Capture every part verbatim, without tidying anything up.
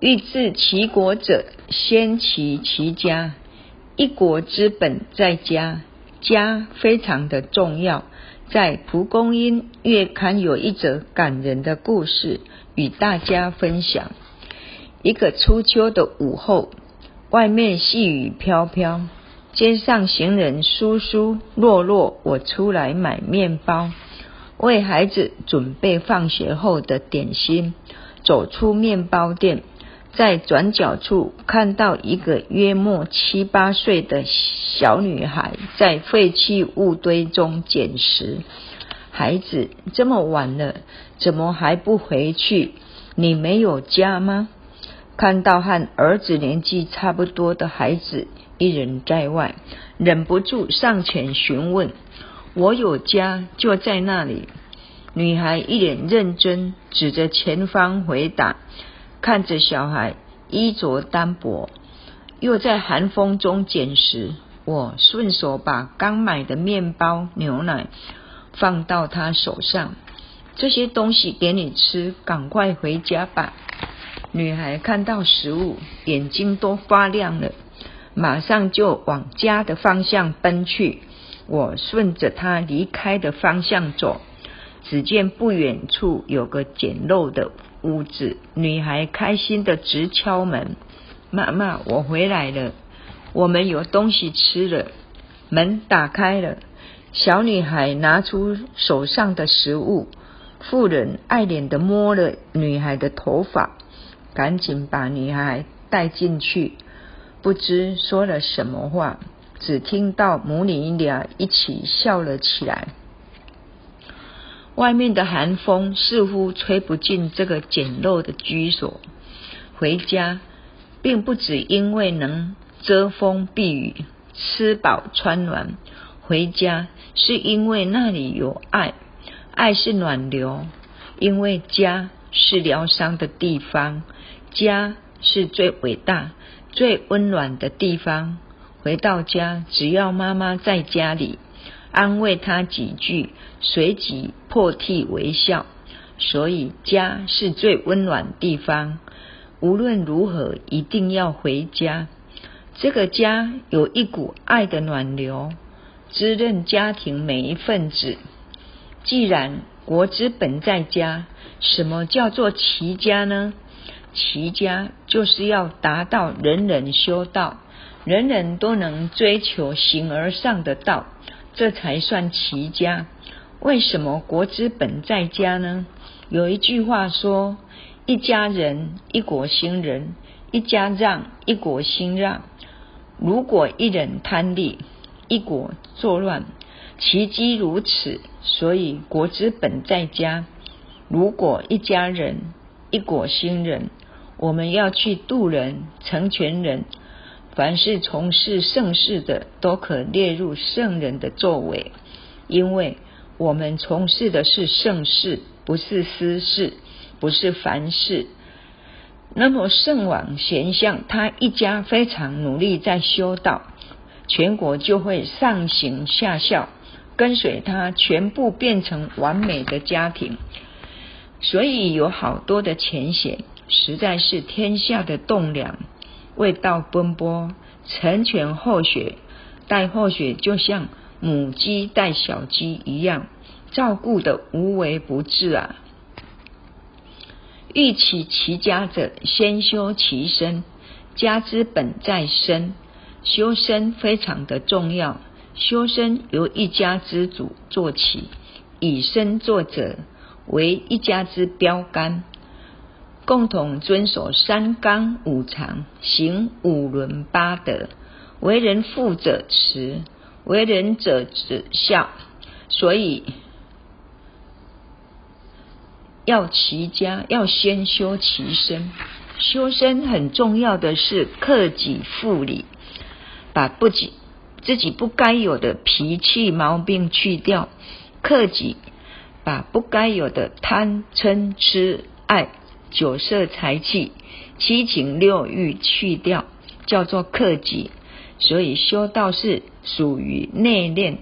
欲治其国者，先齐其家。一国之本在家，家非常的重要。在蒲公英月刊有一则感人的故事与大家分享。一个初秋的午后，外面细雨飘飘，街上行人疏疏落落。我出来买面包，为孩子准备放学后的点心。走出面包店，在转角处看到一个约莫七八岁的小女孩在废弃物堆中捡拾。孩子，这么晚了，怎么还不回去？你没有家吗？看到和儿子年纪差不多的孩子一人在外，忍不住上前询问。我有家，就在那里。女孩一脸认真，指着前方回答。看着小孩衣着单薄，又在寒风中捡拾，我顺手把刚买的面包、牛奶放到他手上。这些东西给你吃，赶快回家吧。女孩看到食物，眼睛都发亮了，马上就往家的方向奔去。我顺着她离开的方向走，只见不远处有个简陋的屋子，女孩开心的直敲门。妈妈，我回来了，我们有东西吃了。门打开了，小女孩拿出手上的食物。妇人爱怜的摸了女孩的头发，赶紧把女孩带进去。不知说了什么话，只听到母女俩一起笑了起来。外面的寒风似乎吹不进这个简陋的居所。回家并不只因为能遮风避雨、吃饱穿暖，回家是因为那里有爱，爱是暖流，因为家是疗伤的地方，家是最伟大、最温暖的地方。回到家，只要妈妈在家里，安慰他几句，随即破涕为笑。所以家是最温暖地方，无论如何一定要回家。这个家有一股爱的暖流，滋润家庭每一份子。既然国之本在家，什么叫做齐家呢？齐家就是要达到人人修道，人人都能追求形而上的道，这才算齐家。为什么国之本在家呢？有一句话说，一家人一国兴仁，一家让一国兴让。如果一人贪利，一国作乱，其机如此。所以国之本在家，如果一家人一国兴仁，我们要去度人、成全人。凡是从事圣事的，都可列入圣人的作为，因为我们从事的是圣事，不是私事，不是凡事。那么圣王贤相他一家非常努力在修道，全国就会上行下效，跟随他全部变成完美的家庭。所以有好多的前贤，实在是天下的栋梁，为道奔波，成全后学。带后学就像母鸡带小鸡一样，照顾的无微不至啊。欲齐其家者，先修其身。家之本在身，修身非常的重要。修身由一家之主做起，以身作则，为一家之标杆，共同遵守三纲五常，行五伦八德。为人父者慈，为人者孝，所以要齐家，要先修其身。修身很重要的是克己复礼，把不己自己不该有的脾气毛病去掉。克己，把不该有的贪嗔痴爱酒色财气、七情六欲去掉，叫做克己。所以修道是属于内敛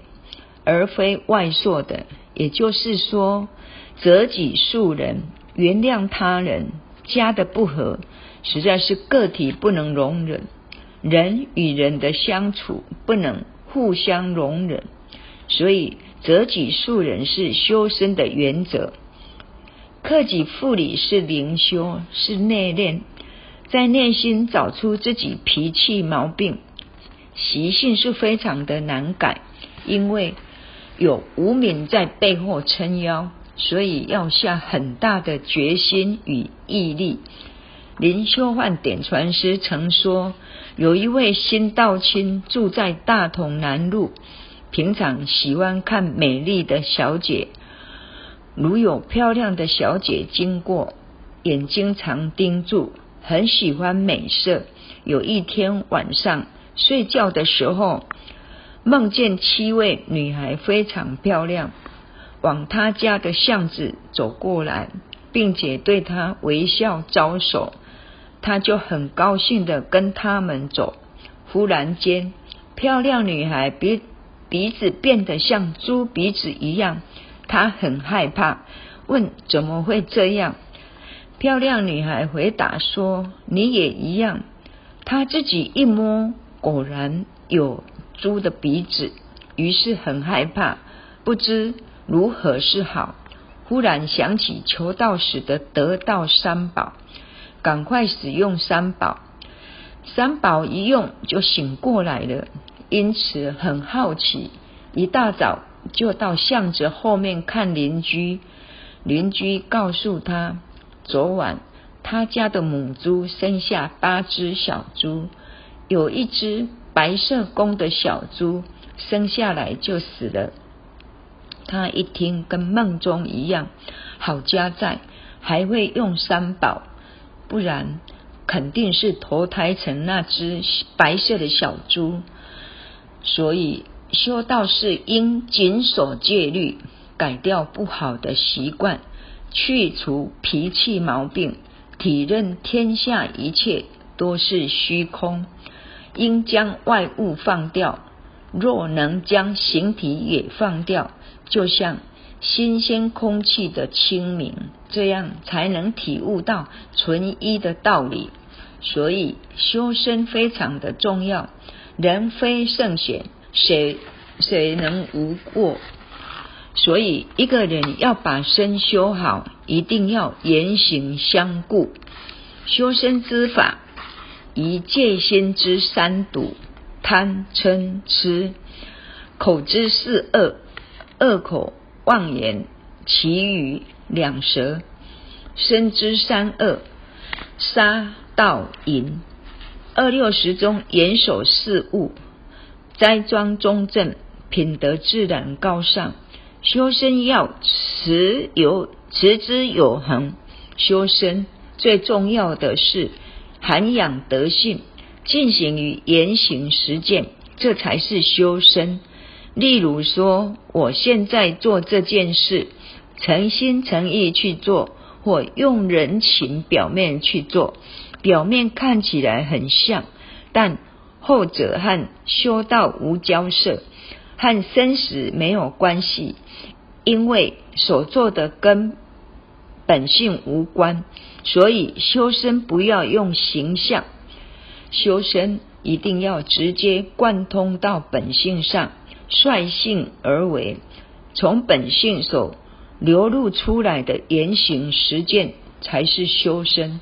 而非外烁的，也就是说，责己恕人，原谅他人，家的不和，实在是个体不能容忍，人与人的相处不能互相容忍，所以责己恕人是修身的原则，克己复礼是灵修，是内敛，在内心找出自己脾气毛病习性是非常的难改，因为有无名在背后撑腰，所以要下很大的决心与毅力。林修幻典传师曾说，有一位新道亲住在大同南路，平常喜欢看美丽的小姐，如有漂亮的小姐经过，眼睛常盯住，很喜欢美色。有一天晚上睡觉的时候，梦见七位女孩非常漂亮，往他家的巷子走过来，并且对他微笑招手，他就很高兴的跟他们走。忽然间，漂亮女孩鼻鼻子变得像猪鼻子一样，他很害怕，问怎么会这样？漂亮女孩回答说：“你也一样。”他自己一摸，果然有猪的鼻子，于是很害怕，不知如何是好。忽然想起求道时的得道三宝，赶快使用三宝，三宝一用就醒过来了，因此很好奇，一大早就到巷子后面看邻居。邻居告诉他，昨晚他家的母猪生下八只小猪，有一只白色公的小猪生下来就死了。他一听跟梦中一样，好家在还会用三宝，不然肯定是投胎成那只白色的小猪。所以修道是应谨守戒律，改掉不好的习惯，去除脾气毛病，体认天下一切多是虚空，应将外物放掉，若能将形体也放掉，就像新鲜空气的清明，这样才能体悟到存一的道理。所以修身非常的重要，人非圣贤，谁谁能无过？所以一个人要把身修好，一定要言行相顾。修身之法，以戒心之三毒，贪嗔痴；口之四恶，恶口妄言绮语两舌；身之三恶，杀盗淫。二六时中严守四务，栽庄中正，品德自然高尚。修身要持有持之有恒，修身最重要的是涵养德性，进行于言行实践，这才是修身。例如说，我现在做这件事，诚心诚意去做，或用人情表面去做，表面看起来很像，但后者和修道无交涉，和生死没有关系，因为所做的跟本性无关，所以修身不要用形象，修身一定要直接贯通到本性上，率性而为，从本性所流露出来的言行实践才是修身。